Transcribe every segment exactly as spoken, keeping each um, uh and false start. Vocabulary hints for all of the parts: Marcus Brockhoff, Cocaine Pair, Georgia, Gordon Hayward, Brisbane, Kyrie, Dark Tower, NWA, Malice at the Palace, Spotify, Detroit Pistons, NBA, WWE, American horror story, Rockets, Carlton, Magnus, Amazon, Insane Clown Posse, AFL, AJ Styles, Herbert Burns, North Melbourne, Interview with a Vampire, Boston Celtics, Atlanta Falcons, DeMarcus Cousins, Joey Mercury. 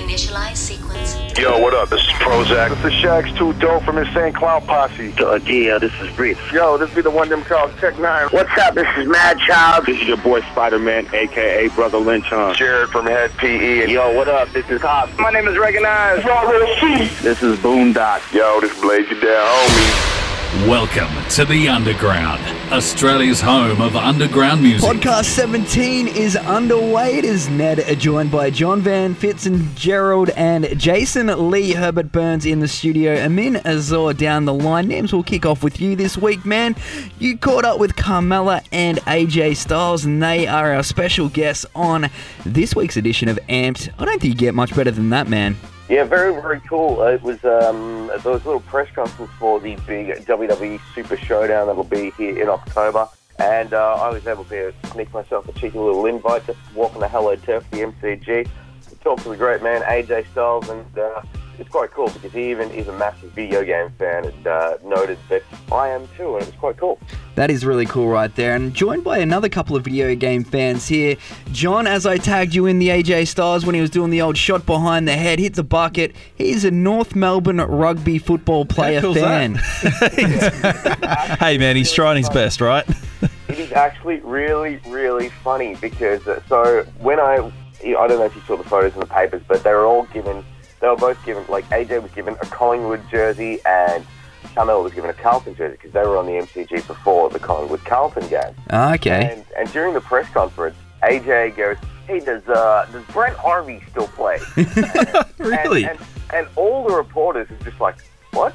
Initialize sequence. Yo, what up? This is Prozac. This is Shaq's Too Dope from Insane Clown Posse. Uh, yeah, this is Brief. Yo, this be the one them called Tech Nine. What's up? This is Mad Child. This is your boy Spider-Man, a k a. Brother Lynch on. Jared from Head P E. And yo, what up? This is Hobbs. My name is Recognized. This is Boondock. Yo, this Blaze You Down, homie. Welcome to The Underground, Australia's home of underground music. Podcast seventeen is underway. It is Ned, joined by John Van Fitzen, Gerald and Jason Lee. Herbert Burns in the studio. Amin Azor down the line. Nims, we'll kick off with you this week, man. You caught up with Carmella and A J Styles, and they are our special guests on this week's edition of Amped. I don't think you get much better than that, man. Yeah, very, very cool. It was um, there was a little press conference for the big W W E Super Showdown that'll be here in October, and uh, I was able to sneak myself a cheeky little invite just walking the Hello Turf, the M C G, to talk to the great man A J Styles, and uh, it's quite cool because he even is a massive video game fan and uh, noted that I am too, and it was quite cool. That is really cool right there. And joined by another couple of video game fans here. John, as I tagged you in the A J Styles when he was doing the old shot behind the head, hits a bucket. He's a North Melbourne rugby football player fan. Hey, man, he's trying his best, right? It is actually really, really funny because, uh, so when I, I don't know if you saw the photos in the papers, but they were all given, they were both given, like A J was given a Collingwood jersey and Carmella was given a Carlton jersey because they were on the M C G before the Collingwood Carlton game. Oh, okay. And, and during the press conference, A J goes, "Hey, does uh, does Brent Harvey still play?" And, really? And, and, and all the reporters are just like, "What?"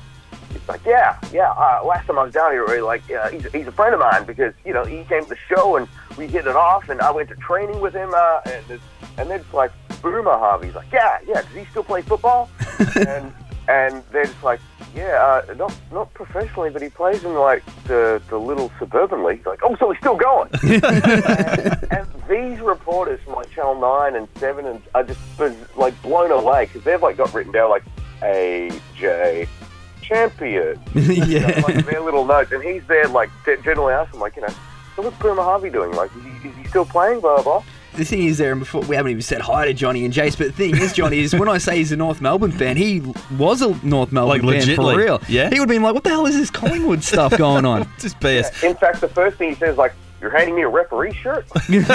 It's like, "Yeah, yeah. Uh, last time I was down here, we were like, uh, he's he's a friend of mine because you know he came to the show and we hit it off, and I went to training with him, uh, and and then it's like, Boomer Harvey's like, yeah, yeah. Does he still play football?" and and they're just like, yeah, uh, not not professionally, but he plays in like the the little suburban league. Like, oh, so he's still going. and, and these reporters from like Channel Nine and Seven and are just like blown away because they've like got written down like A J champion. Yeah, you know, like their little notes, and he's there like generally asking like, you know, so what's Boomer Harvey doing? Like, is he, is he still playing? Blah blah. The thing is there, and before we haven't even said hi to Johnny and Jace, but the thing is, Johnny, is when I say he's a North Melbourne fan, he was a North Melbourne like, fan for real. Yeah? He would have been like, what the hell is this Collingwood stuff going on? Just B S. Yeah. In fact, the first thing he says, like, you're handing me a referee shirt? North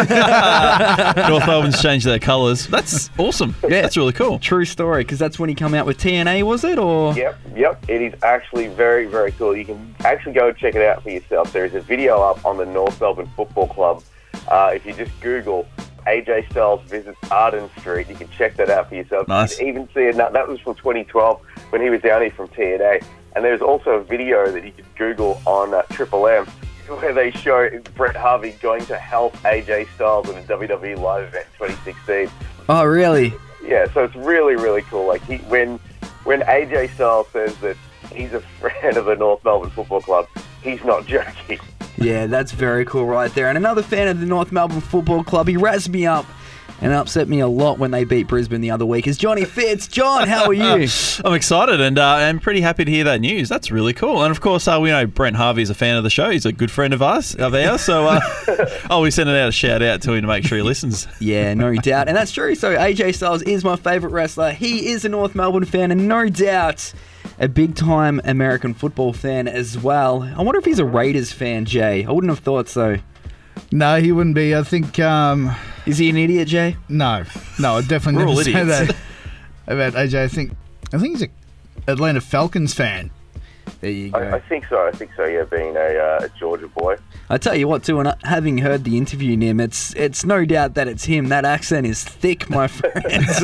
Melbourne's changed their colours. That's awesome. Yeah, that's really cool. True story, because that's when he came out with T N A, was it? Or Yep, yep. It is actually very, very cool. You can actually go check it out for yourself. There is a video up on the North Melbourne Football Club. Uh, if you just Google A J Styles visits Arden Street, you can check that out for yourself. Nice. You can even see it. Now, that was from twenty twelve when he was down here from T N A. And there's also a video that you can Google on uh, Triple M where they show Brent Harvey going to help A J Styles at a W W E live event in twenty sixteen. Oh, really? Yeah, so it's really, really cool. Like he, when when A J Styles says that he's a friend of the North Melbourne Football Club, he's not joking. Yeah, that's very cool right there. And another fan of the North Melbourne Football Club, he razzed me up and upset me a lot when they beat Brisbane the other week. It's Johnny Fitz. John, how are you? I'm excited and uh, I'm pretty happy to hear that news. That's really cool. And of course, uh, we know Brent Harvey's a fan of the show. He's a good friend of us, of ours. So, uh, oh, we're sending out a shout out to him to make sure he listens. Yeah, no doubt. And that's true. So, A J Styles is my favourite wrestler. He is a North Melbourne fan and no doubt a big-time American football fan as well. I wonder if he's a Raiders fan, Jay. I wouldn't have thought so. No, he wouldn't be. I think... Um, Is he an idiot, Jay? No. No, I definitely never say that about A J. I think I think he's an Atlanta Falcons fan. There you go. I, I think so. I think so, yeah, being a uh, Georgia boy. I tell you what, too, and having heard the interview, Nim, it's it's no doubt that it's him. That accent is thick, my friends.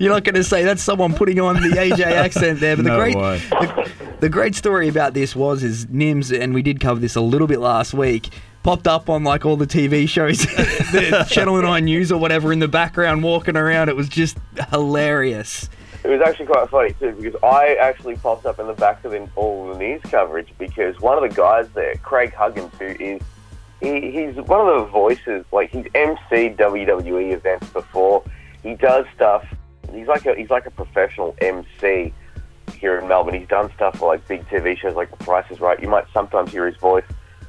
You're not going to say that's someone putting on the A J accent there. But no the great the, the great story about this was is Nim's, and we did cover this a little bit last week, popped up on like all the T V shows, the Channel nine News or whatever in the background walking around. It was just hilarious. It was actually quite funny too because I actually popped up in the back of the, all the news coverage because one of the guys there, Craig Huggins, who is he, he's one of the voices, like he's emceed W W E events before. He does stuff. He's like a he's like a professional M C here in Melbourne. He's done stuff for like big T V shows like The Price is Right. You might sometimes hear his voice.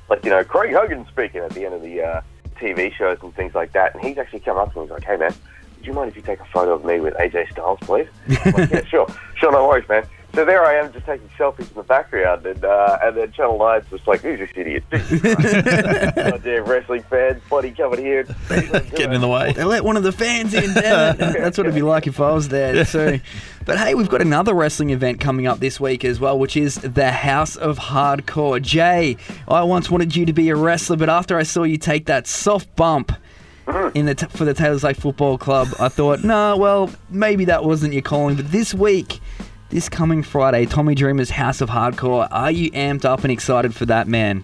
Like, you know, Craig Huggins speaking at the end of the uh, T V shows and things like that. And he's actually come up to me and he's like, hey, man, do you mind if you take a photo of me with A J Styles, please? Like, yeah, sure. Sure, no worries, man. So there I am, just taking selfies in the background, and uh, and then Channel nine's just like, who's this idiot? Goddamn wrestling fans, bloody coming here. Getting in the way. They let one of the fans in, damn it. That's what it'd be like if I was there. So, but hey, we've got another wrestling event coming up this week as well, which is the House of Hardcore. Jay, I once wanted you to be a wrestler, but after I saw you take that soft bump in the t- for the Taylors Lake Football Club, I thought, no, nah, well, maybe that wasn't your calling. But this week... this coming Friday, Tommy Dreamer's House of Hardcore. Are you amped up and excited for that, man?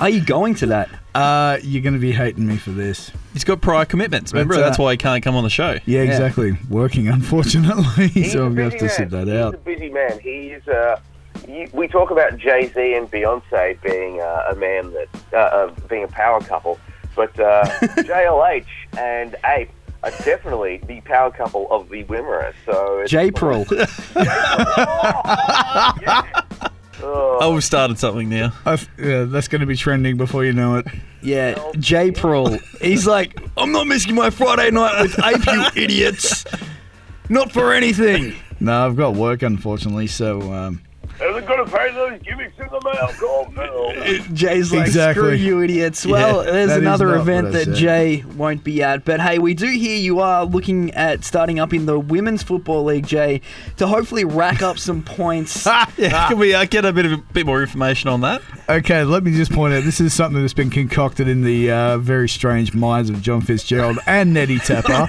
Are you going to that? Uh, you're going to be hating me for this. He's got prior commitments, remember? That's, that's why he can't come on the show. Yeah, exactly. Yeah. Working, unfortunately. He's so I'm going to have to sit that He's out. He's a busy man. He's, uh, you, we talk about Jay-Z and Beyonce being uh, a man that, uh, uh, being a power couple, but uh, J L H and Ape are definitely the power couple of the Wimmera. So J-Pril. Like, oh, yeah. oh. oh, we've started something now. I've, yeah, that's going to be trending before you know it. Yeah, well, J-Pril. Yeah. He's like, I'm not missing my Friday night with Ape, you idiots. Not for anything. No, I've got work, unfortunately, so... Um, Haven't got to pay those gimmicks in the mail. Go on, no. Jay's like, exactly. Screw you idiots. Well, yeah, there's another event that Jay won't be at. But hey, we do hear you are looking at starting up in the Women's Football League, Jay, to hopefully rack up some points. yeah. Can we uh, get a bit of a bit more information on that? Okay, let me just point out, this is something that's been concocted in the uh, very strange minds of John Fitzgerald and Nettie Tapper.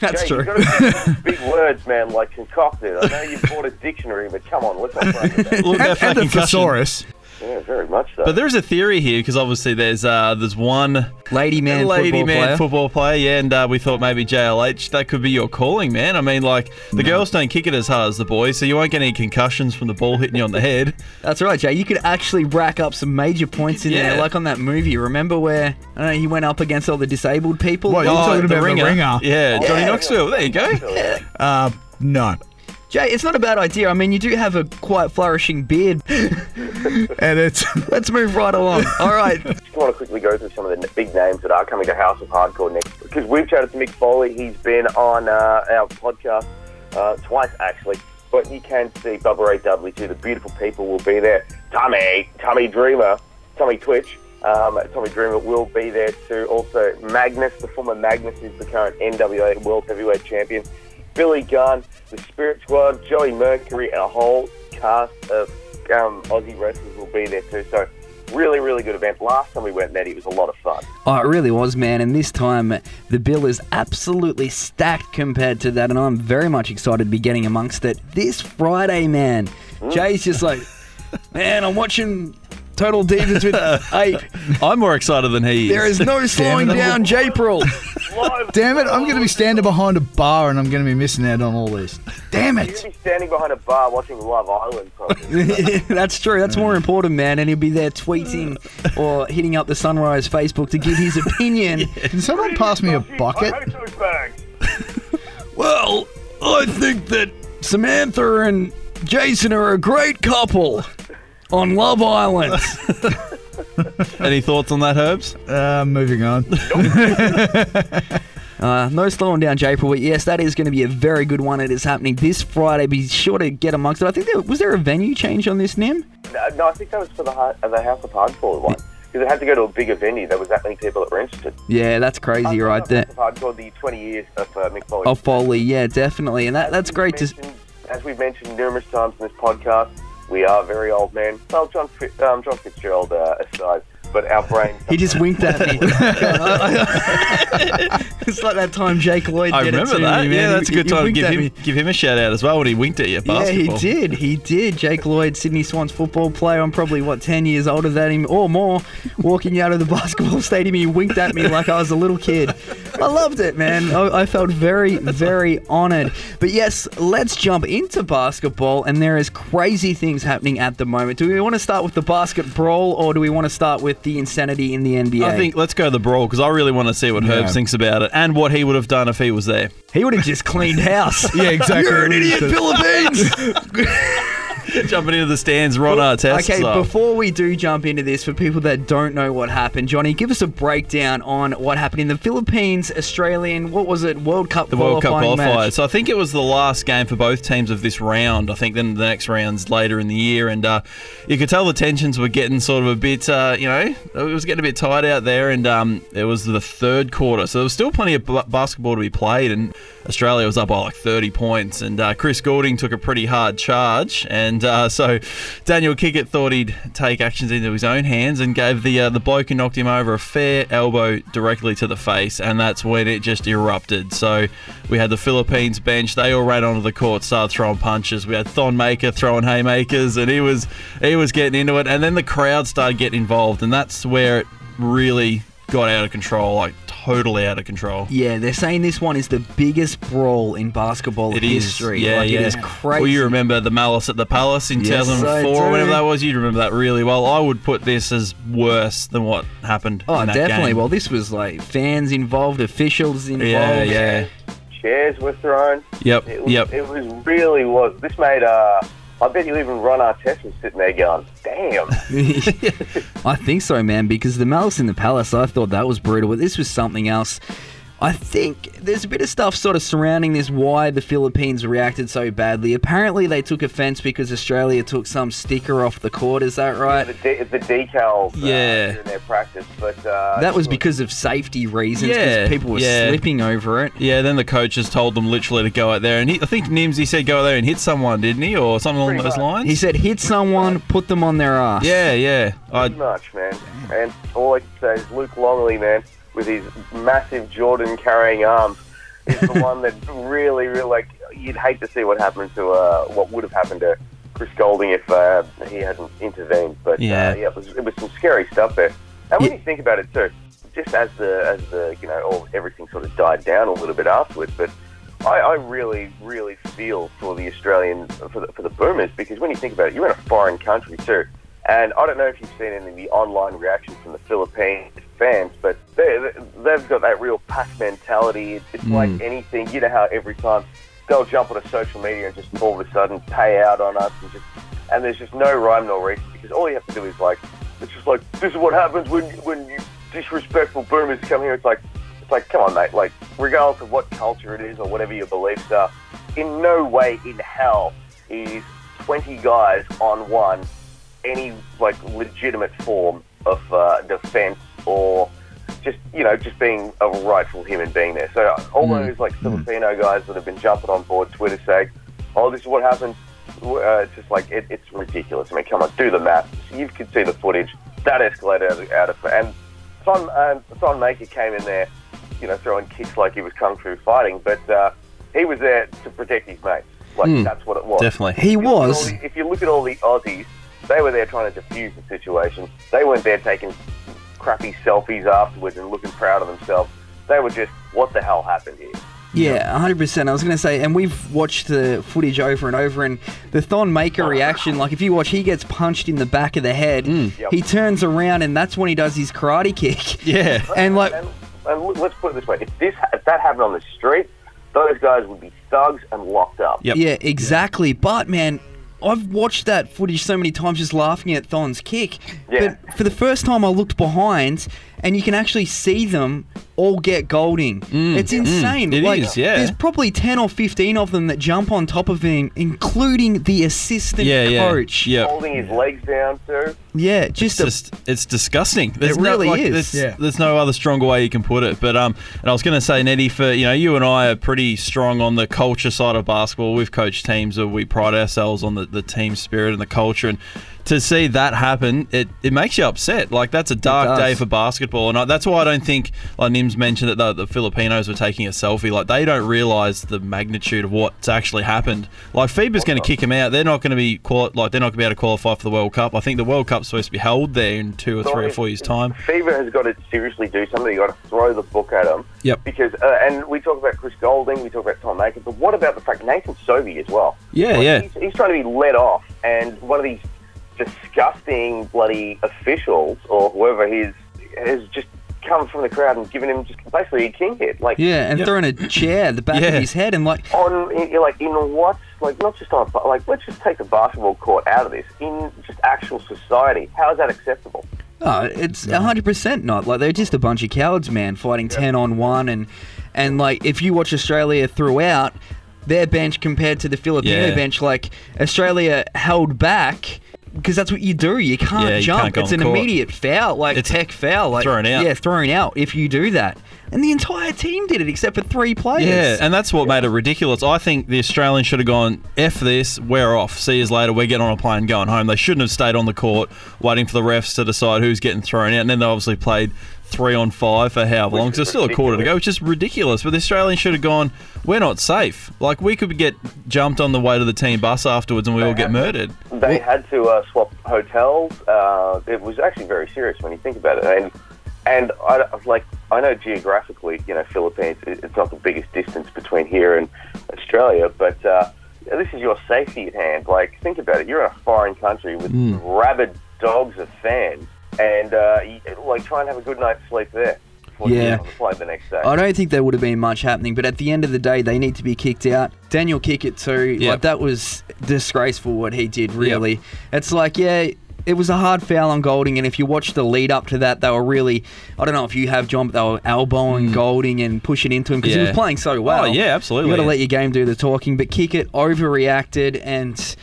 That's Jay, true. You've got to big words, man, like concocted. I know you bought a dictionary, but come on, let's not break it down. Look at that concussion. Thesaurus. Yeah, very much so. But there's a theory here, because obviously there's uh, there's one lady man, lady football, man player. football player, yeah, and uh, we thought maybe J L H, that could be your calling, man. I mean, like, the no. girls don't kick it as hard as the boys, so you won't get any concussions from the ball hitting you on the head. That's right, Jay. You could actually rack up some major points in yeah. there, like on that movie. Remember where, I don't know, he went up against all the disabled people? What, you're oh, talking about the ringer. The ringer. Yeah, oh, Johnny yeah. Knoxville. There you go. Yeah. Uh, no. Jay, it's not a bad idea. I mean, you do have a quite flourishing beard. and it's... Let's move right along. All right. I just want to quickly go through some of the big names that are coming to House of Hardcore next. Because we've chatted to Mick Foley. He's been on uh, our podcast uh, twice, actually. But you can see Bubba Ray Dudley too. The beautiful people will be there. Tommy, Tommy Dreamer, Tommy Twitch. Um, Tommy Dreamer will be there too. Also, Magnus, the former Magnus, is the current N W A World Heavyweight Champion. Billy Gunn, the Spirit Squad, Joey Mercury, and a whole cast of um, Aussie wrestlers will be there too. So, really, really good event. Last time we went, Natty, it was a lot of fun. Oh, it really was, man. And this time, the bill is absolutely stacked compared to that. And I'm very much excited to be getting amongst it this Friday, man. Mm. Jay's just like, man, I'm watching... Total Divas with Ape. I'm more excited than he is. There is no slowing down, J-Pril. Damn it, I'm going to be standing behind a bar and I'm going to be missing out on all this. Damn it. You're going to be standing behind a bar watching Love Island, probably. That's true. That's more important, man. And he'll be there tweeting or hitting up the Sunrise Facebook to give his opinion. yeah. Can someone pass me a bucket? I hate those bags. Well, I think that Samantha and Jason are a great couple. On Love Island. Any thoughts on that, Herbs? Uh, moving on. uh, no slowing down, J-Pril, but yes, that is going to be a very good one. It is happening this Friday. Be sure to get amongst it. I think there was there a venue change on this, Nim? No, no I think that was for the, uh, the House of Hardcore one. Because it had to go to a bigger venue. There was that many people that were interested. Yeah, that's crazy right House there. House of Hardcore, the twenty years of uh, Mick Foley. Of Foley, yeah, definitely. And that, that's great to... As we've mentioned numerous times in this podcast, we are very old men. Well, John, um, John Fitzgerald uh, aside, but our brains... He just winked at me. It's like that time Jake Lloyd did I remember it that. Me, man. Yeah, that's a good he, time to give him me. give him a shout-out as well when he winked at you at basketball. Yeah, he did. He did. Jake Lloyd, Sydney Swans football player. I'm probably, what, ten years older than him or more. Walking out of the basketball stadium, he winked at me like I was a little kid. I loved it, man. I, I felt very, very honoured. But yes, let's jump into basketball, and there is crazy things happening at the moment. Do we want to start with the basket brawl, or do we want to start with the insanity in the N B A? I think let's go to the brawl, because I really want to see what Herbs yeah. thinks about it, and what he would have done if he was there. He would have just cleaned house. Yeah, exactly. You're an idiot, Philippines! Jumping into the stands, Ron well, Artest. Okay, so. Before we do jump into this, for people that don't know what happened, Johnny, give us a breakdown on what happened in the Philippines, Australian, what was it, World Cup the World Cup qualifier. So I think it was the last game for both teams of this round. I think then the next round's later in the year, and uh, you could tell the tensions were getting sort of a bit, uh, you know, it was getting a bit tight out there, and um, it was the third quarter. So there was still plenty of b- basketball to be played, and Australia was up by like thirty points, and uh, Chris Goulding took a pretty hard charge, and uh, so Daniel Kickett thought he'd take actions into his own hands and gave the uh, the bloke who knocked him over a fair elbow directly to the face, and that's when it just erupted. So we had the Philippines bench, they all ran onto the court, started throwing punches. We had Thon Maker throwing haymakers, and he was he was getting into it, and then the crowd started getting involved, and that's where it really got out of control, like totally out of control. Yeah, they're saying this one is the biggest brawl in basketball it history. Is. Yeah, like, yeah. It is crazy. Well, you remember the Malice at the Palace in yes, two thousand four, or whatever that was. You remember that really well. I would put this as worse than what happened oh, in that definitely. Game. Well, this was like fans involved, officials involved. Yeah, yeah. Chairs were thrown. Yep, it was, yep. It was really was. This made a... Uh, I bet you even Ron Artest was sitting there going, damn. I think so, man, because the Malice in the Palace, I thought that was brutal, but this was something else. I think there's a bit of stuff sort of surrounding this, why the Philippines reacted so badly. Apparently they took offence because Australia took some sticker off the court, is that right? Yeah, the, de- the decals uh, yeah. during their practice. But, uh, that was because of safety reasons, because yeah, people were yeah. slipping over it. Yeah, then the coaches told them literally to go out there. And he, I think Nimsy said go out there and hit someone, didn't he? Or something along Pretty those much. Lines? He said hit someone, put them on their ass. Yeah, yeah. Pretty much, man. And all I can say is Luke Longley, man, with his massive Jordan-carrying arms, is the one that really, really, like, you'd hate to see what happened to, uh, what would have happened to Chris Goulding if uh, he hadn't intervened. But, yeah, uh, yeah it, was, it was some scary stuff there. And when yeah. you think about it, too, just as the, as the you know, all, everything sort of died down a little bit afterwards, but I, I really, really feel for the Australian, for the, for the boomers, because when you think about it, you're in a foreign country, too. And I don't know if you've seen any of the online reactions from the Philippines fans, but they, they've got that real pack mentality. It's like mm. anything. You know how every time they'll jump on a social media and just all of a sudden pay out on us, and just and there's just no rhyme nor reason, because all you have to do is like, it's just like, this is what happens when when you disrespectful boomers come here. It's like, it's like, come on, mate. Like, regardless of what culture it is or whatever your beliefs are, in no way in hell is twenty guys on one any like legitimate form of uh, defense or just, you know, just being a rightful human being there. So all mm. those like Filipino mm. guys that have been jumping on board Twitter saying, oh, this is what happens. Uh, it's just like, it, it's ridiculous. I mean, come on, do the math. So you could see the footage. That escalated out of, out of and Thon, um, Thon Maker came in there, you know, throwing kicks like he was kung fu fighting, but uh, he was there to protect his mates. Like, mm. that's what it was. Definitely. He if was. The, if you look at all the Aussies, they were there trying to defuse the situation. They weren't there taking crappy selfies afterwards and looking proud of themselves. They were just, what the hell happened here? Yeah, one hundred percent. I was going to say, and we've watched the footage over and over, and the Thon Maker reaction, like if you watch, he gets punched in the back of the head. Mm. Yep. He turns around, and that's when he does his karate kick. Yeah. And like, and, and let's put it this way. If, this, if that happened on the street, those guys would be thugs and locked up. Yep. Yeah, exactly. But, man, I've watched that footage so many times just laughing at Thon's kick. Yeah. But for the first time I looked behind and you can actually see them all get Goulding. Mm. It's insane. Mm. It like, is, yeah. There's probably ten or fifteen of them that jump on top of him, including the assistant yeah, coach. Yeah. Yep. Holding his legs down, too. Yeah, just... It's, a, just, it's disgusting. There's it no, really like, is. There's, yeah. there's no other stronger way you can put it. But um, and I was going to say, Nettie, for you know, you and I are pretty strong on the culture side of basketball. We've coached teams where we pride ourselves on the, the team spirit and the culture. And to see that happen, it, it makes you upset. Like, that's a dark day for basketball. And I, that's why I don't think, like Nims mentioned, that the, the Filipinos were taking a selfie. Like, they don't realise the magnitude of what's actually happened. Like, FIBA's going to kick them out. They're not going to be quali- like they're not going to be able to qualify for the World Cup. I think the World Cup's supposed to be held there in two or three or four years' time. FIBA has got to seriously do something. You've got to throw the book at them. Yep. Because, uh, and we talk about Chris Goulding, we talk about Thon Maker, but what about the fact Nathan Sobey as well? Yeah, like, yeah. He's, he's trying to be let off, and one of these disgusting bloody officials or whoever he is has just come from the crowd and giving him just basically a king head. Like, yeah, and yeah. throwing a chair at the back yeah. of his head and like... on, you're like, in what? Like, not just on... Like, let's just take the basketball court out of this. In just actual society, how is that acceptable? Oh, it's one hundred percent not. Like, they're just a bunch of cowards, man, fighting yeah. ten on one. And, and, like, if you watch Australia throughout, their bench compared to the Filipino yeah. bench, like, Australia held back... Because that's what you do. You can't yeah, you jump. Can't go it's an court. Immediate foul, like it's tech foul, like thrown out. Yeah, thrown out. If you do that, and the entire team did it except for three players. Yeah, and that's what yeah. made it ridiculous. I think the Australians should have gone f this. We're off. See you later. We're getting on a plane, going home. They shouldn't have stayed on the court waiting for the refs to decide who's getting thrown out. And then they obviously played three on five for however long. There's still a quarter to go, which is ridiculous. But the Australians should have gone, we're not safe. Like, we could get jumped on the way to the team bus afterwards and we all get murdered. They had to uh, swap hotels. Uh, it was actually very serious when you think about it. And and I, like, I know geographically, you know, Philippines, it's not the biggest distance between here and Australia, but uh, this is your safety at hand. Like, think about it. You're in a foreign country with mm. rabid dogs of fans. And, uh, like, try and have a good night's sleep there before yeah. you have to fly the next day. I don't think there would have been much happening, but at the end of the day, they need to be kicked out. Daniel Kickett, too. Yep. Like, that was disgraceful what he did, really. Yep. It's like, yeah, it was a hard foul on Goulding, and if you watch the lead up to that, they were really, I don't know if you have, John, but they were elbowing mm. Goulding and pushing into him because yeah. he was playing so well. Oh, yeah, absolutely. You've got to let your game do the talking, but Kickett overreacted and...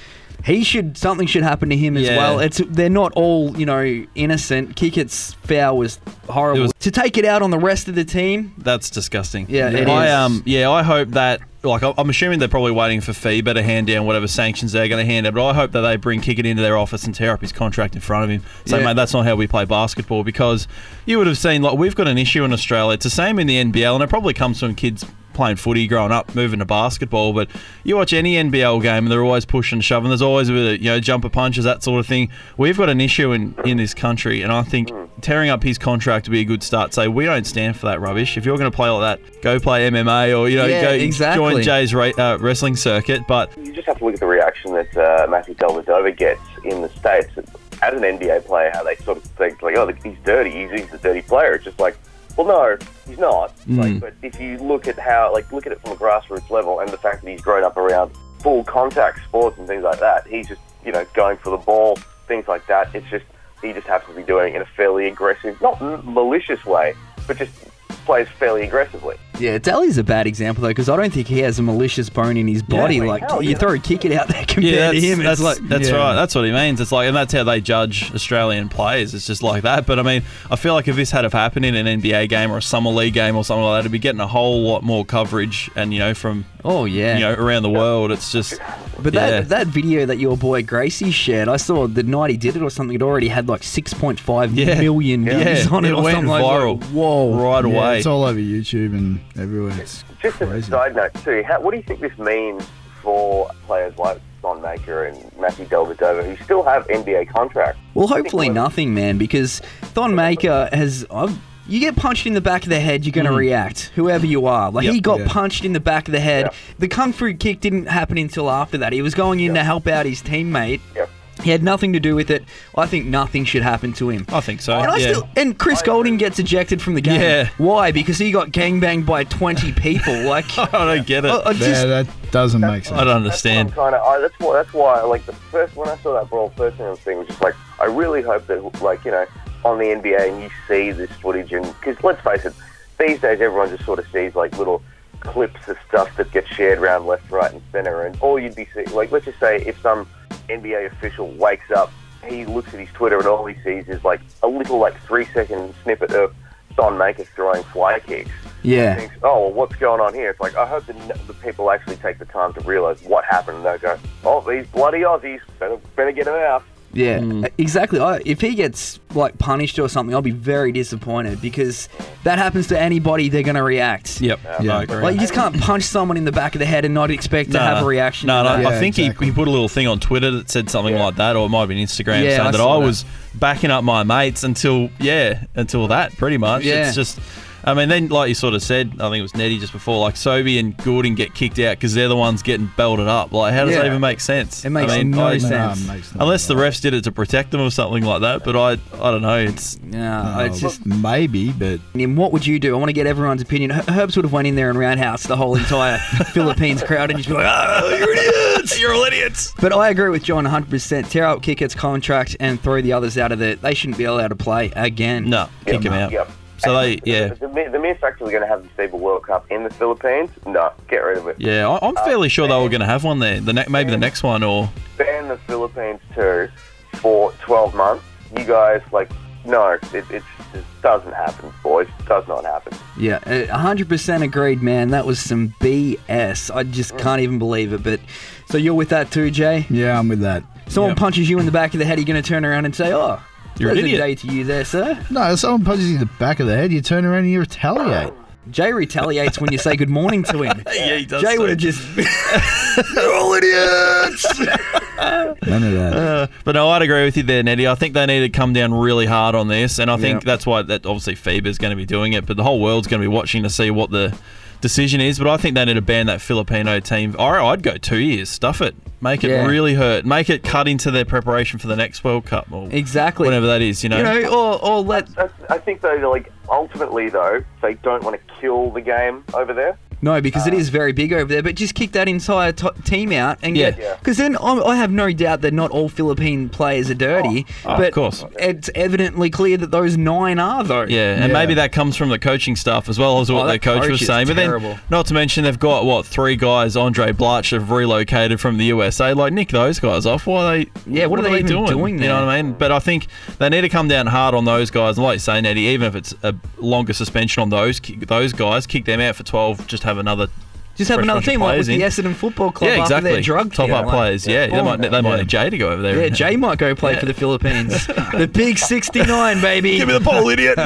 He should something should happen to him as yeah. well. It's they're not all, you know, innocent. Kickett's foul was horrible. Was, to take it out on the rest of the team. That's disgusting. Yeah, it I, is. Um, yeah, I hope that like I'm assuming they're probably waiting for FIBA to hand down whatever sanctions they're going to hand out. But I hope that they bring Kickett into their office and tear up his contract in front of him. So, yeah. mate, that's not how we play basketball. Because you would have seen like we've got an issue in Australia. It's the same in the N B L, and it probably comes from kids playing footy, growing up, moving to basketball. But you watch any N B L game and they're always pushing and shoving. There's always a bit of, you know, jumper punches, that sort of thing. We've got an issue in, in this country, and I think tearing up his contract would be a good start. Say, we don't stand for that rubbish. If you're going to play like that, go play M M A or, you know, yeah, go exactly. join Jay's ra- uh, wrestling circuit. But you just have to look at the reaction that uh, Matthew Dellavedova gets in the States. As an N B A player, how they sort of think, like, oh, he's dirty. He's, he's a dirty player. It's just like, well, no, he's not. Like, mm. But if you look at how, like, look at it from a grassroots level, and the fact that he's grown up around full contact sports and things like that, he's just, you know, going for the ball, things like that. It's just he just happens to be doing it in a fairly aggressive, not m- malicious way, but just plays fairly aggressively. Yeah, Dally's a bad example though, because I don't think he has a malicious bone in his body. Yeah, like, like you yeah. throw a kick it out there compared yeah, to him. That's, it's, like, that's yeah. right. That's what he means. It's like, and that's how they judge Australian players. It's just like that. But I mean, I feel like if this had have happened in an N B A game or a summer league game or something like that, it'd be getting a whole lot more coverage. And you know, from oh yeah, you know, around the world, it's just. But yeah. that that video that your boy Gracie shared, I saw the night he did it or something. It already had like six point five yeah. million yeah. views yeah. on it. It or went something viral. Like, whoa! Right away. Yeah, it's all over YouTube and. Everywhere. It's just crazy. As a side note too, how, what do you think this means for players like Thon Maker and Matthew Dellavedova who still have N B A contracts? Well, hopefully nothing, man, because Thon Maker has... I've, you get punched in the back of the head, you're going to mm. react, whoever you are. Like, yep, he got yeah. punched in the back of the head. Yep. The kung fu kick didn't happen until after that. He was going in yep. to help out his teammate. Yep. He had nothing to do with it. I think nothing should happen to him. I think so. And, I yeah. still, and Chris Goulding gets ejected from the game. Yeah. Why? Because he got gangbanged by twenty people. Like I don't get it. I, I just, yeah, that doesn't make sense. I don't understand. That's why, I, that's why. That's why. Like the first when I saw that brawl, first thing I was thinking was just like, I really hope that, like, you know, on the N B A and you see this footage, and because let's face it, these days everyone just sort of sees like little clips of stuff that gets shared around left, right, and centre, and all you'd be seeing, like, let's just say if some N B A official wakes up, he looks at his Twitter and all he sees is like a little like three second snippet of Thon Maker throwing fly kicks. Yeah. Thinks, oh, well, what's going on here? It's like, I hope the, the people actually take the time to realise what happened and they go, oh, these bloody Aussies, better, better get them out. Yeah, mm. exactly. I, if he gets like punished or something, I'll be very disappointed because that happens to anybody, they're going to react. Yep. Yeah, yeah. I agree. Like, you just can't punch someone in the back of the head and not expect no, to have a reaction. No, no. Yeah, I think exactly. he, he put a little thing on Twitter that said something yeah. like that, or it might have been Instagram, yeah, saying I that I was that. backing up my mates until, yeah, until that, pretty much. Yeah. It's just... I mean, then, like you sort of said, I think it was Nettie just before, like, Sobey and Goulding get kicked out because they're the ones getting belted up. Like, how does yeah. that even make sense? It makes I mean, no I, sense. No, makes no Unless no. the refs did it to protect them or something like that, but I I don't know. It's, no, no, it's just maybe, but... And what would you do? I want to get everyone's opinion. Herbs would have went in there and roundhouse the whole entire Philippines crowd and just be like, oh, you're idiots! You're all idiots! But I agree with John one hundred percent. Tear up Kickett's contract and throw the others out of there. They shouldn't be allowed to play again. No, yep. kick them out. Yep. So they, yeah. The, the, the mere fact that we're going to have the FIBA World Cup in the Philippines, no, get rid of it. Yeah, I, I'm fairly uh, sure ban, they were going to have one there. The ne- maybe ban, the next one, or ban the Philippines too for twelve months. You guys, like, no, it, it, it doesn't happen, boys. It does not happen. Yeah, one hundred percent agreed, man. That was some B S. I just can't mm. even believe it. But so you're with that too, Jay? Yeah, I'm with that. Someone yep. punches you in the back of the head. You're going to turn around and say, "Oh, you're an idiot." Day to you there, sir. No, someone punches you in the back of the head, you turn around and you retaliate. Jay retaliates when you say good morning to him. Yeah, he does. Jay would have just... You're all idiots! None of that. Uh, but no, I'd agree with you there, Nettie. I think they need to come down really hard on this, and I think yep. that's why that obviously FIBA's going to be doing it, but the whole world's going to be watching to see what the decision is. But I think they need to ban that Filipino team. I'd go two years. Stuff it. Make it yeah. really hurt. Make it cut into their preparation for the next World Cup, or exactly whatever that is. You know, you know, or or let. I, I think though, like ultimately though, they don't want to kill the game over there. No, because uh, it is very big over there. But just kick that entire to- team out and yeah. get... Because yeah. then I'm, I have no doubt that not all Philippine players are dirty. Oh, but of course. It's evidently clear that those nine are, though. Yeah, and yeah. maybe that comes from the coaching staff as well as what oh, their coach, coach was saying. Terrible. But then, not to mention, they've got, what, three guys, Andre Blatch, have relocated from the U S A. Like, nick those guys off. Why are they... Yeah, what, what are, are they, they doing? doing you know what I mean? But I think they need to come down hard on those guys. And like you say, Nettie, even if it's a longer suspension on those those guys, kick them out for twelve, just have... Have another, just have another team like with in. the Essendon Football Club. Yeah, exactly. After their drug top up like, players. Yeah, yeah. they might, they yeah. might have Jay to go over there. Yeah, Jay might go play yeah. for the Philippines. The big sixty-nine, baby. Give me the pole, idiot.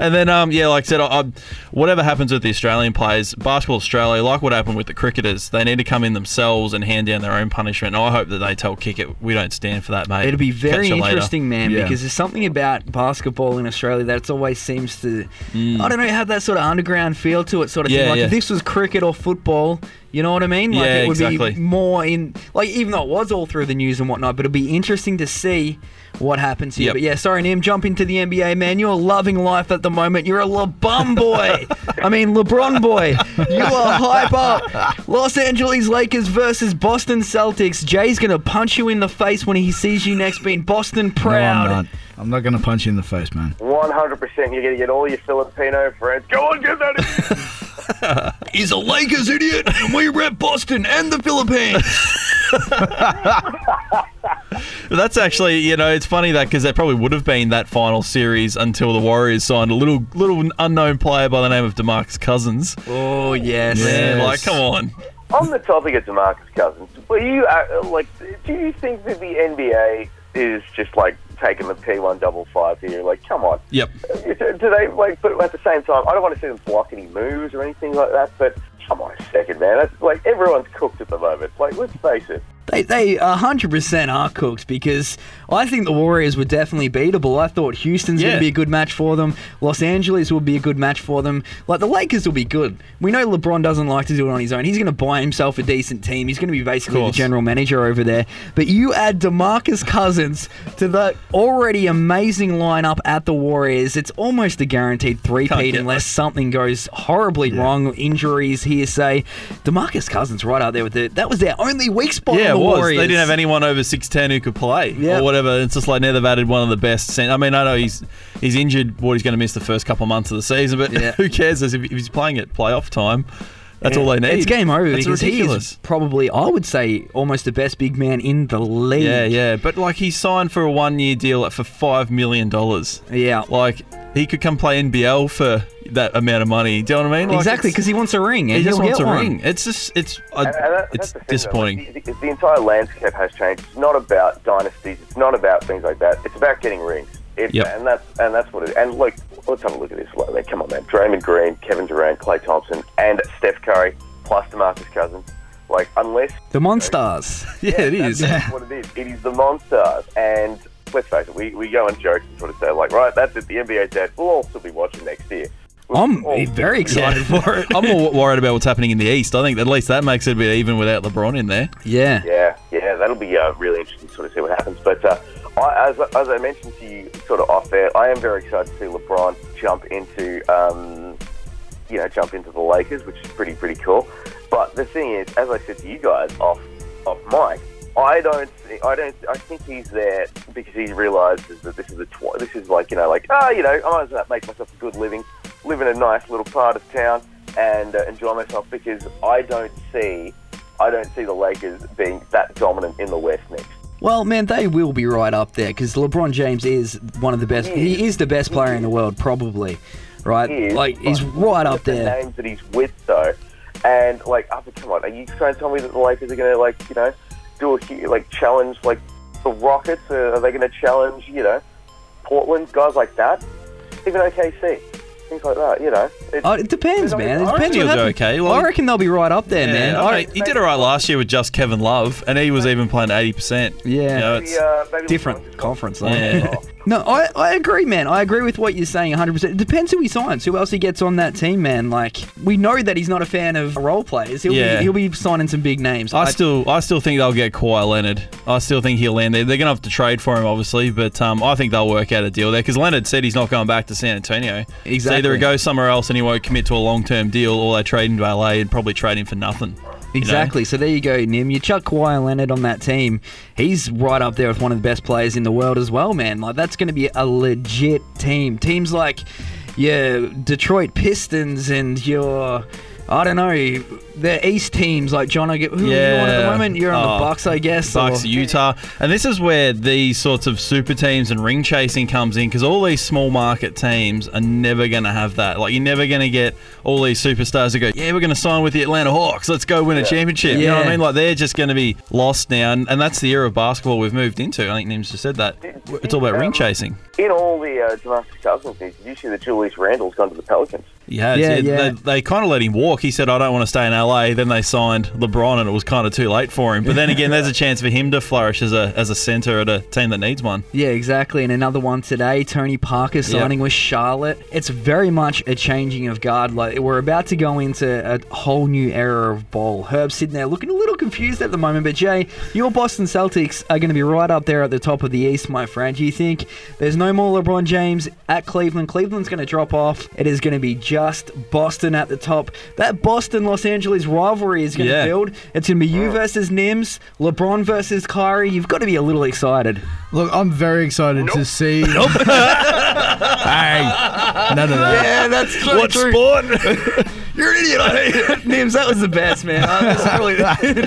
And then, um, yeah, like I said, I, I, whatever happens with the Australian players, Basketball Australia, like what happened with the cricketers, they need to come in themselves and hand down their own punishment. And I hope that they tell Kickett, we don't stand for that, mate. It'll be very interesting, later. man, yeah. because there's something about basketball in Australia that always seems to, mm. I don't know, have that sort of underground feel to it, sort of yeah, thing. Like yeah. if this was cricket or football, you know what I mean? Like yeah, it would exactly. be more in, like, even though it was all through the news and whatnot, but it'll be interesting to see what happens here. Yep. But yeah, sorry, Nim, jump into the N B A, man. You're loving life at the moment. You're a LeBron boy. I mean, LeBron boy. You are hype up. Los Angeles Lakers versus Boston Celtics. Jay's going to punch you in the face when he sees you next, being Boston proud. No, I'm not. I'm not going to punch you in the face, man. one hundred percent. You're going to get all your Filipino friends. Go on, get that. He's a Lakers idiot, and we rep Boston and the Philippines. That's actually, you know, it's funny that because there probably would have been that final series until the Warriors signed a little little unknown player by the name of DeMarcus Cousins. Oh, yes. yes. Yeah, like, come on. On the topic of DeMarcus Cousins, were you, uh, like, do you think that the N B A is just, like, taking the P one double five here, like, come on. Yep. Do they, like, but at the same time, I don't want to see them block any moves or anything like that, but come on a second, man. That's, like, everyone's cooked at the moment. Like, let's face it. They, they one hundred percent are cooked because I think the Warriors were definitely beatable. I thought Houston's yeah. going to be a good match for them. Los Angeles will be a good match for them. Like, the Lakers will be good. We know LeBron doesn't like to do it on his own. He's going to buy himself a decent team. He's going to be basically the general manager over there. But you add DeMarcus Cousins to the already amazing lineup at the Warriors. It's almost a guaranteed three-peat unless that. something goes horribly yeah. wrong. Injuries, hearsay. DeMarcus Cousins right out there with it. That was their only weak spot. Yeah. Was. Warriors. They didn't have anyone over six ten who could play yep. or whatever. It's just like now they've added one of the best. I mean, I know he's he's injured. What, he's going to miss the first couple of months of the season, but yeah. who cares? If he's playing at playoff time, that's yeah. all they need. It's game over. That's because ridiculous. He is probably, I would say, almost the best big man in the league. Yeah, yeah. But like, he signed for a one-year deal for five million dollars. Yeah. Like, he could come play N B L for that amount of money. Do you know what I mean? Like, exactly, because he wants a ring. And he just wants a one. ring. It's just, it's, I, and, and that, it's thing, disappointing. Though, like, the, the entire landscape has changed. It's not about dynasties. It's not about things like that. It's about getting rings. It's, yep. and that's and that's what it is. And look, let's have a look at this. Like, come on, man. Draymond Green, Kevin Durant, Klay Thompson, and Steph Curry, plus DeMarcus Cousins. Like, unless the Monstars. You know, yeah, it is. That's what it is. It is the Monstars. And let's face it, we, we go and joke and sort of say, like, right, that's it, the N B A's dead. We'll all still be watching next year. I'm very excited yeah. for it. I'm more worried about what's happening in the East. I think at least that makes it a bit even without LeBron in there. Yeah. Yeah, yeah. That'll be uh, really interesting to sort of see what happens. But uh, I, as, as I mentioned to you sort of off air, I am very excited to see LeBron jump into, um, you know, jump into the Lakers, which is pretty, pretty cool. But the thing is, as I said to you guys off off mic, I don't, I don't, I think he's there because he realises that this is a, tw- this is like, you know, like, ah, oh, you know, I might as well make myself a good living, live in a nice little part of town and uh, enjoy myself, because I don't see, I don't see the Lakers being that dominant in the West next. Well, man, they will be right up there, because LeBron James is one of the best. He is, he is the best player in the world, probably, right? He is, like, he's right up there. The names that he's with, though, and like, oh, come on, are you trying to tell me that the Lakers are going to, like, you know, do a like challenge like the Rockets? Or are they going to challenge, you know, Portland, guys like that? Even O K C, things like that, you know. It, oh, it depends, man. It depends. What okay. well, I reckon they'll be right up there, yeah, man. I mean, he did all right last year with just Kevin Love, and he was maybe, even playing eighty percent. Yeah, you know, it's maybe, uh, maybe different conference. Though. Yeah. No, I, I agree, man. I agree with what you're saying one hundred percent. It depends who he signs, who else he gets on that team, man. Like, we know that he's not a fan of role players. He'll, yeah. be, he'll be signing some big names. I, I still I still think they'll get Kawhi Leonard. I still think he'll land there. They're going to have to trade for him, obviously, but um, I think they'll work out a deal there, because Leonard said he's not going back to San Antonio. Exactly. So either he goes somewhere else and he won't commit to a long-term deal, or they trade him to L A and probably trade him for nothing. Exactly. You know? So there you go, Nim. You chuck Kawhi Leonard on that team. He's right up there with one of the best players in the world as well, man. Like, that's going to be a legit team. Teams like your Detroit Pistons and your, I don't know, the East teams like John. I get who yeah. are you on at the moment? You're on oh, the Bucks, I guess. Bucks, or Utah, and this is where these sorts of super teams and ring chasing comes in, because all these small market teams are never going to have that. Like, you're never going to get all these superstars that go, yeah, we're going to sign with the Atlanta Hawks. Let's go win yeah. a championship. Yeah. You know what I mean? Like, they're just going to be lost now, and, and that's the era of basketball we've moved into. I think Nim's just said that. Did, did, it's all about um, ring chasing. In all the uh, DeMarcus Cousins things, did you see that Julius Randle's gone to the Pelicans? Yeah, yeah, yeah. They, they kind of let him walk. He said, I don't want to stay in L A. Then they signed LeBron, and it was kind of too late for him. But then again, there's a chance for him to flourish as a as a center at a team that needs one. Yeah, exactly. And another one today, Tony Parker signing yep. with Charlotte. It's very much a changing of guard. Like, we're about to go into a whole new era of ball. Herb's sitting there looking a little confused at the moment. But Jay, your Boston Celtics are going to be right up there at the top of the East, my friend. Do you think there's no more LeBron James at Cleveland? Cleveland's going to drop off. It is going to be just Boston at the top. That Boston-Los Angeles rivalry is going yeah. to build. It's going to be you versus Nims, LeBron versus Kyrie. You've got to be a little excited. Look, I'm very excited nope. to see. Nope. Hey, none of that. Yeah, that's true. What true. Sport? You're an idiot. I hate it. Nims, that was the best, man. Uh, really...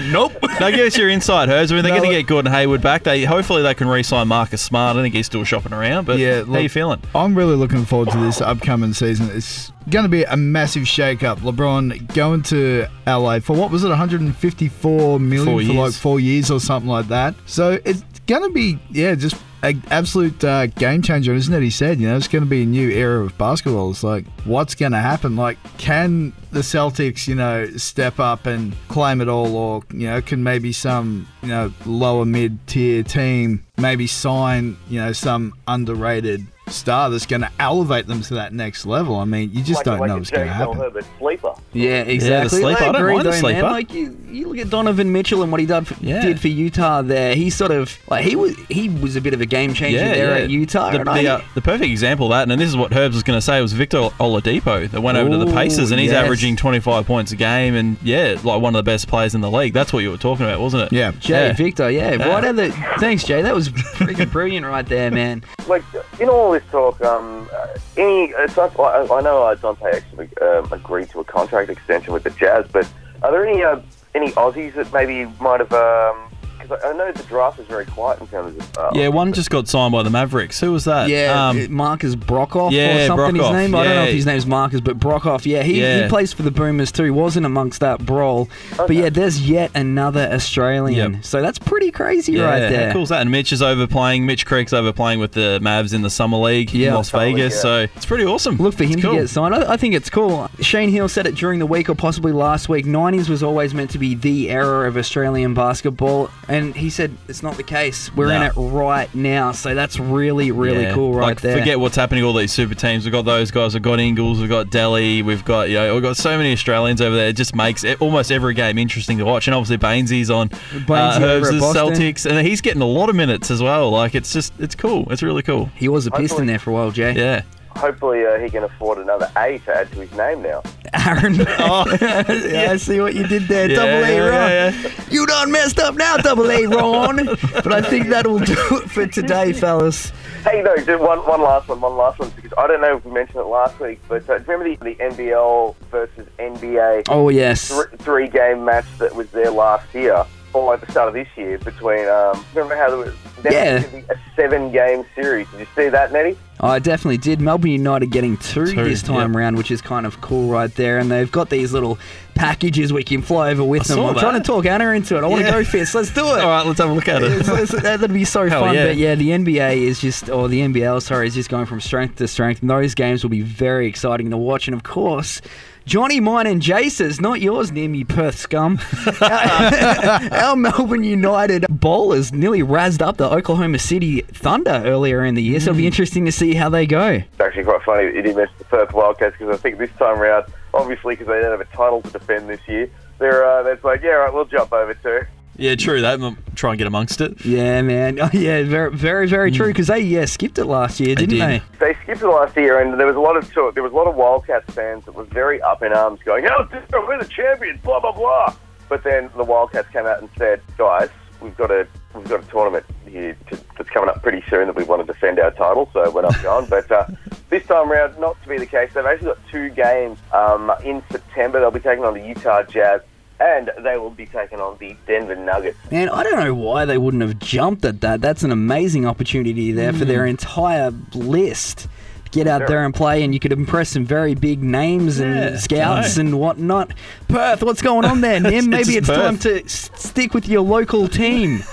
nope. Now give us your inside, Hers. I mean, they're no, going to get Gordon Hayward back. They hopefully they can re-sign Marcus Smart. I think he's still shopping around. But yeah, look, how you feeling? I'm really looking forward to this upcoming season. It's going to be a massive shake-up. LeBron going to L A for, what was it, one hundred fifty-four million dollars for like four years or something like that. So it's going to be, yeah, just an absolute uh, game changer, isn't it? He said, you know, it's going to be a new era of basketball. It's like, what's going to happen? Like, can the Celtics, you know, step up and claim it all, or, you know, can maybe some, you know, lower mid-tier team maybe sign, you know, some underrated star that's going to elevate them to that next level? I mean, you just like, don't like know what's going to happen. Sleeper. Yeah, exactly. Yeah, the sleeper. I, I agree, though, man. Like, you, you look at Donovan Mitchell and what he done for, yeah. did for Utah there. He sort of, like, he was he was a bit of a game changer yeah, there yeah. at Utah. The, the, I, uh, the perfect example of that, and this is what Herbs was going to say, was Victor Oladipo that went over ooh, to the Pacers, and he's yes. averaging twenty-five points a game, and yeah, like one of the best players in the league. That's what you were talking about, wasn't it? Yeah. Jay yeah. Victor, yeah. yeah. Right the, thanks, Jay. That was freaking brilliant right there, man. Like, you know, talk. Um, any, it's not, I, I know uh, Dante actually um, agreed to a contract extension with the Jazz, but are there any uh, any Aussies that maybe might have? Because um, I know the draft is very quiet in terms of. Uh, yeah, one just got signed by the Mavericks. Who was that? Yeah, um, Marcus Brockhoff yeah, or something. Brockhoff, his name. Yeah. I don't know if his name's Marcus, but Brockhoff. Yeah, he, yeah. he plays for the Boomers too. Wasn't amongst that brawl, okay. but yeah, there's yet another Australian. Yep. So that's pretty crazy, yeah, right there. How cool is that? And Mitch is overplaying. Mitch Creek's overplaying with the Mavs in the summer league yeah, in Las totally, Vegas. Yeah. So it's pretty awesome. Look for him it's to cool. get signed. I, I think it's cool. Shane Hill said it during the week or possibly last week. nineties was always meant to be the era of Australian basketball. And And he said, it's not the case. We're nah. in it right now. So that's really, really yeah. cool right like, there. Forget what's happening to all these super teams. We've got those guys. We've got Ingles. We've got Delhi. We've got, you know, we've got so many Australians over there. It just makes it, almost every game interesting to watch. And obviously Bainesy's on Bainesy uh, Herbs and Celtics. And he's getting a lot of minutes as well. Like, it's just, it's cool. It's really cool. He was a hopefully, piston there for a while, Jay. Yeah. Hopefully uh, he can afford another A to add to his name now. Aaron. Oh. yeah, I see what you did there. Yeah, double A, Ron. Yeah, yeah. You done messed up now, Double A, Ron. But I think that'll do it for today, fellas. Hey, no, just one, one last one, one last one, because I don't know if we mentioned it last week, but uh, do you remember the, the N B L versus N B A oh, yes. th- three-game match that was there last year? Or at the start of this year, between, um, remember how there was, there yeah. was going to be a seven-game series. Did you see that, Nettie? Oh, I definitely did. Melbourne United getting two, two this time yeah. round, which is kind of cool right there. And they've got these little packages we can fly over with I them. I'm that. trying to talk Anna into it. I yeah. want to go first. Let's do it. All right, let's have a look at it. That'd be so Hell fun. Yeah. But yeah, the N B A is just, or the N B L, sorry, is just going from strength to strength. And those games will be very exciting to watch. And of course, Johnny, mine and Jace's, not yours, Nim, you Perth scum. our, our Melbourne United bowlers nearly razzed up the Oklahoma City Thunder earlier in the year, so it'll be interesting to see how they go. It's actually quite funny that you did mention the Perth Wildcats, because I think this time round, obviously because they don't have a title to defend this year, they're uh, that's like, yeah, right, we'll jump over too. Yeah, true. They try and get amongst it. Yeah, man. Oh, yeah, very, very, very true. Because they yeah skipped it last year, didn't they? Did. They skipped it last year, and there was a lot of talk. There was a lot of Wildcats fans that were very up in arms, going, "Oh, we're the champions!" Blah blah blah. But then the Wildcats came out and said, "Guys, we've got a we've got a tournament here to, that's coming up pretty soon that we want to defend our title, so we're not going." But uh, this time around, not to be the case. They've actually got two games um, in September. They'll be taking on the Utah Jazz. And they will be taking on the Denver Nuggets. Man, I don't know why they wouldn't have jumped at that. That's an amazing opportunity there mm. for their entire list. Get out sure. there and play, and you could impress some very big names and yeah, scouts no. and whatnot. Perth, what's going on there, Nim? it's, Maybe it's, it's time to stick with your local team.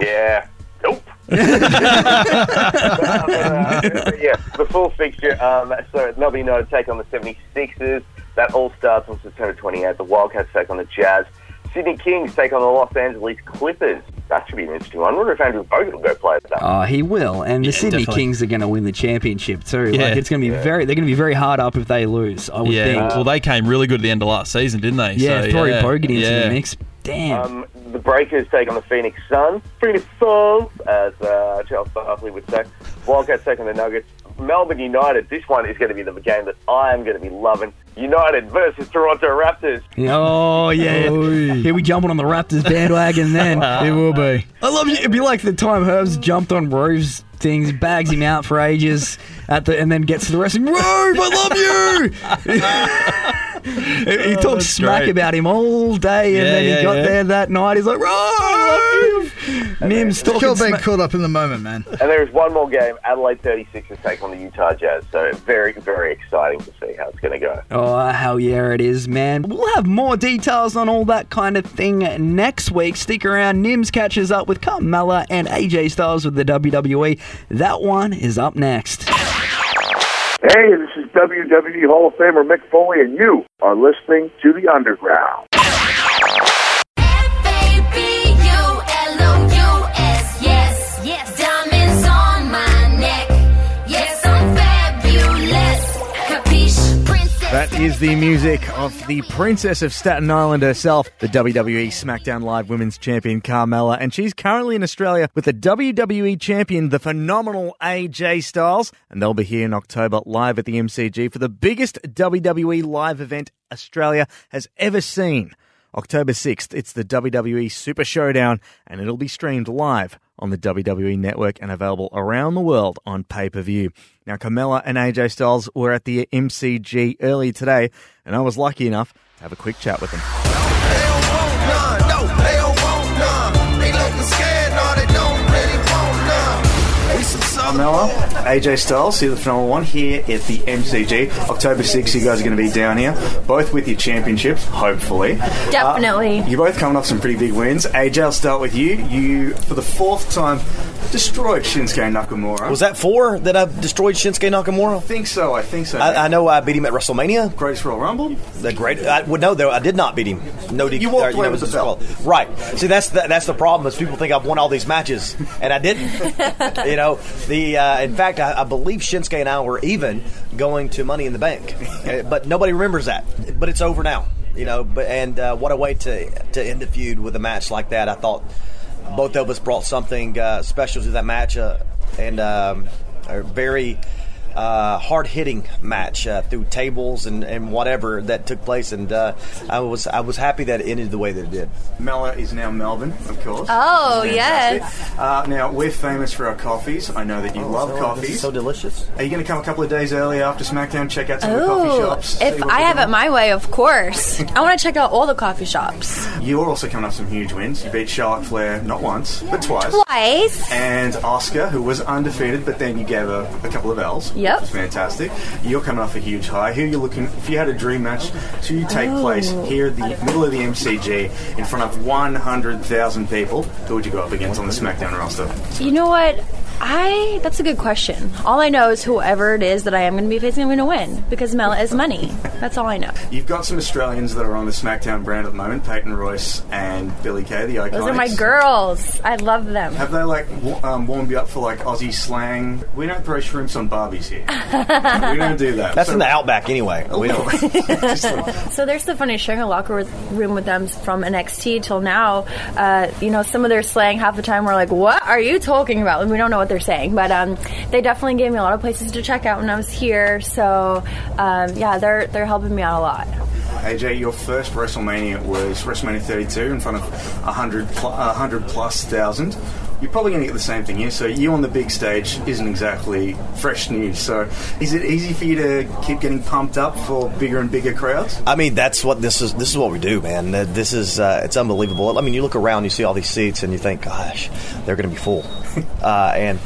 yeah. Nope. no, but, uh, yeah, the full fixture. Um, so, Melbourne United take on the seventy-sixers. That all starts on September twenty-eighth. The Wildcats take on the Jazz. Sydney Kings take on the Los Angeles Clippers. That should be an interesting one. I wonder if Andrew Bogut will go play that. Oh, he will. And the yeah, Sydney definitely. Kings are going to win the championship too. Yeah. Like it's going to be yeah. very. They're going to be very hard up if they lose. I would yeah. think. Well, they came really good at the end of last season, didn't they? Yeah, so, throwing yeah. Bogut into yeah. the mix. Damn. Um, the Breakers take on the Phoenix Suns. Phoenix Suns, as uh, Charles Barkley would say. Wildcats take on the Nuggets. Melbourne United, this one is going to be the game that I am going to be loving. United versus Toronto Raptors. Oh, yeah. Here we jumping on the Raptors bandwagon then. It will be. I love it. It'd be like the time Herbs jumped on Rove's things, bags him out for ages, at the and then gets to the wrestling. Rove, I love you! he oh, talks smack great. about him all day, and yeah, then he yeah, got yeah. there that night. He's like, Rove! Nim's talking smack. It's being caught up in the moment, man. And there is one more game. Adelaide thirty-sixers take on the Utah Jazz. So very, very exciting to see how it's going to go. Oh, hell yeah it is, man. We'll have more details on all that kind of thing next week. Stick around. Nims catches up with Carmella and A J Styles with the W W E. That one is up next. Hey, this is W W E Hall of Famer Mick Foley, and you are listening to The Underground. F A B U L O U S, yes, yes. Diamonds on my neck, yes, I'm fabulous. Capiche, princess. That is the music of the Princess of Staten Island herself, the W W E SmackDown Live Women's Champion Carmella, and she's currently in Australia with the W W E Champion, the phenomenal A J Styles, and they'll be here in October live at the M C G for the biggest W W E live event Australia has ever seen. October sixth, it's the W W E Super Showdown, and it'll be streamed live on the W W E Network and available around the world on pay-per-view. Now, Carmella and A J Styles were at the M C G early today, and I was lucky enough to have a quick chat with them. Carmella, A J Styles, you're the phenomenal one here at the M C G. October sixth, you guys are going to be down here, both with your championships, hopefully. Definitely. Uh, you're both coming off some pretty big wins. A J, I'll start with you. You, for the fourth time destroyed Shinsuke Nakamura. Was that four that I destroyed Shinsuke Nakamura? I think so. I think so. I, I know I beat him at WrestleMania. Greatest Royal Rumble. The great. I would well, know though. I did not beat him. No, you walked away with the belt. Right. See, that's the, that's the problem is people think I've won all these matches and I didn't. You know, the uh, in fact I, I believe Shinsuke and I were even going to Money in the Bank, but nobody remembers that. But it's over now. You know, but and uh, what a way to to end the feud with a match like that. I thought both of us brought something uh, special to that match, uh, and um, a very uh, hard-hitting match uh, through tables and, and whatever that took place. And uh, I was I was happy that it ended the way that it did. Mella is now Melbourne, of course. Oh yes. Uh, now we're famous for our coffees. I know that you oh, love so, coffees. This is so delicious. Are you going to come a couple of days early after SmackDown? Check out some Ooh, of the coffee shops. If I have doing. It my way, of course. I want to check out all the coffee shops. You're also coming up some huge wins. You beat Charlotte Flair not once but twice. Twice. And Oscar, who was undefeated, but then you gave her a, a couple of L's. Yeah. Yep. It's fantastic. You're coming off a huge high. Who are you looking if you had a dream match to take oh. place here at the middle of the M C G in front of one hundred thousand people, who would you go up against on the SmackDown roster? You know what? I that's a good question. All I know is whoever it is that I am going to be facing, I'm going to win because Mela is money. That's all I know. You've got some Australians that are on the SmackDown brand at the moment, Peyton Royce and Billie Kay, the Iconics. Those are my girls. I love them. Have they like w- um, warmed you up for like Aussie slang? We don't throw shrimps on Barbies here. We don't do that. That's so, in the Outback anyway. We don't. So there's the funny sharing a locker room with them from N X T till now. Uh, you know, some of their slang half the time we're like, what are you talking about? And we don't know what they're saying, but um, they definitely gave me a lot of places to check out when I was here, so um, yeah, they're they're helping me out a lot. A J, your first WrestleMania was WrestleMania thirty-two in front of one hundred plus thousand. You're probably going to get the same thing here, so you on the big stage isn't exactly fresh news. So is it easy for you to keep getting pumped up for bigger and bigger crowds? I mean, that's what this is. This is what we do, man. This is uh, it's unbelievable. I mean, you look around, you see all these seats, and you think, gosh, they're going to be full. uh, and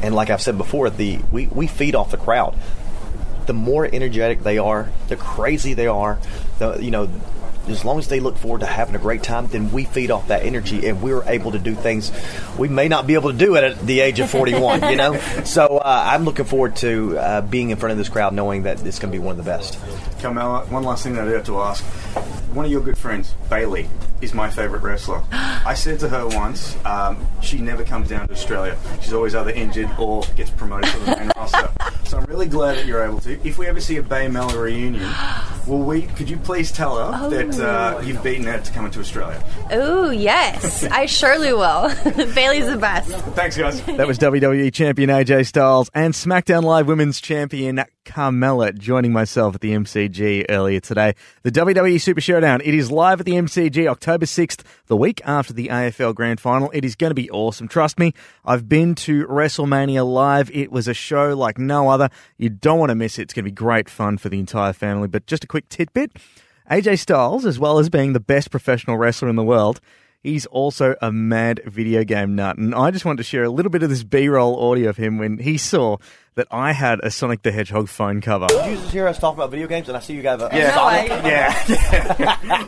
and like I've said before, the we, we feed off the crowd. The more energetic they are, the crazy they are, the you know. As long as they look forward to having a great time, then we feed off that energy, and we're able to do things we may not be able to do at the age of forty-one, you know? So uh, I'm looking forward to uh, being in front of this crowd knowing that it's going to be one of the best. Carmella, one last thing that I do have to ask. One of your good friends, Bailey, is my favourite wrestler. I said to her once, um, she never comes down to Australia. She's always either injured or gets promoted to the main roster. So I'm really glad that you're able to. If we ever see a Baymella reunion, will we? Could you please tell her oh. that uh, you've beaten her to come into Australia? Oh, yes. I surely will. Bailey's the best. Thanks, guys. That was W W E Champion A J Styles and SmackDown Live Women's Champion Carmella joining myself at the M C G earlier today. The W W E Super Showdown, it is live at the M C G October sixth, the week after the A F L Grand Final. It is going to be awesome. Trust me, I've been to WrestleMania Live. It was a show like no other. You don't want to miss it. It's going to be great fun for the entire family. But just a quick tidbit, A J Styles, as well as being the best professional wrestler in the world, he's also a mad video game nut. And I just wanted to share a little bit of this B-roll audio of him when he saw that I had a Sonic the Hedgehog phone cover. Did you just hear us talking about video games and I see you guys a, a yeah. Sonic? Yeah. yeah.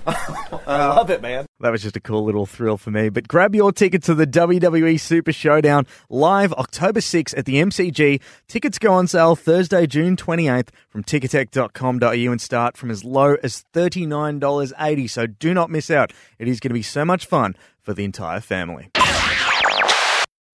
I love it, man. That was just a cool little thrill for me. But grab your ticket to the W W E Super Showdown live October sixth at the M C G. Tickets go on sale Thursday, June twenty-eighth from ticketech dot com dot a u and start from as low as thirty-nine dollars and eighty cents. So do not miss out. It is going to be so much fun for the entire family.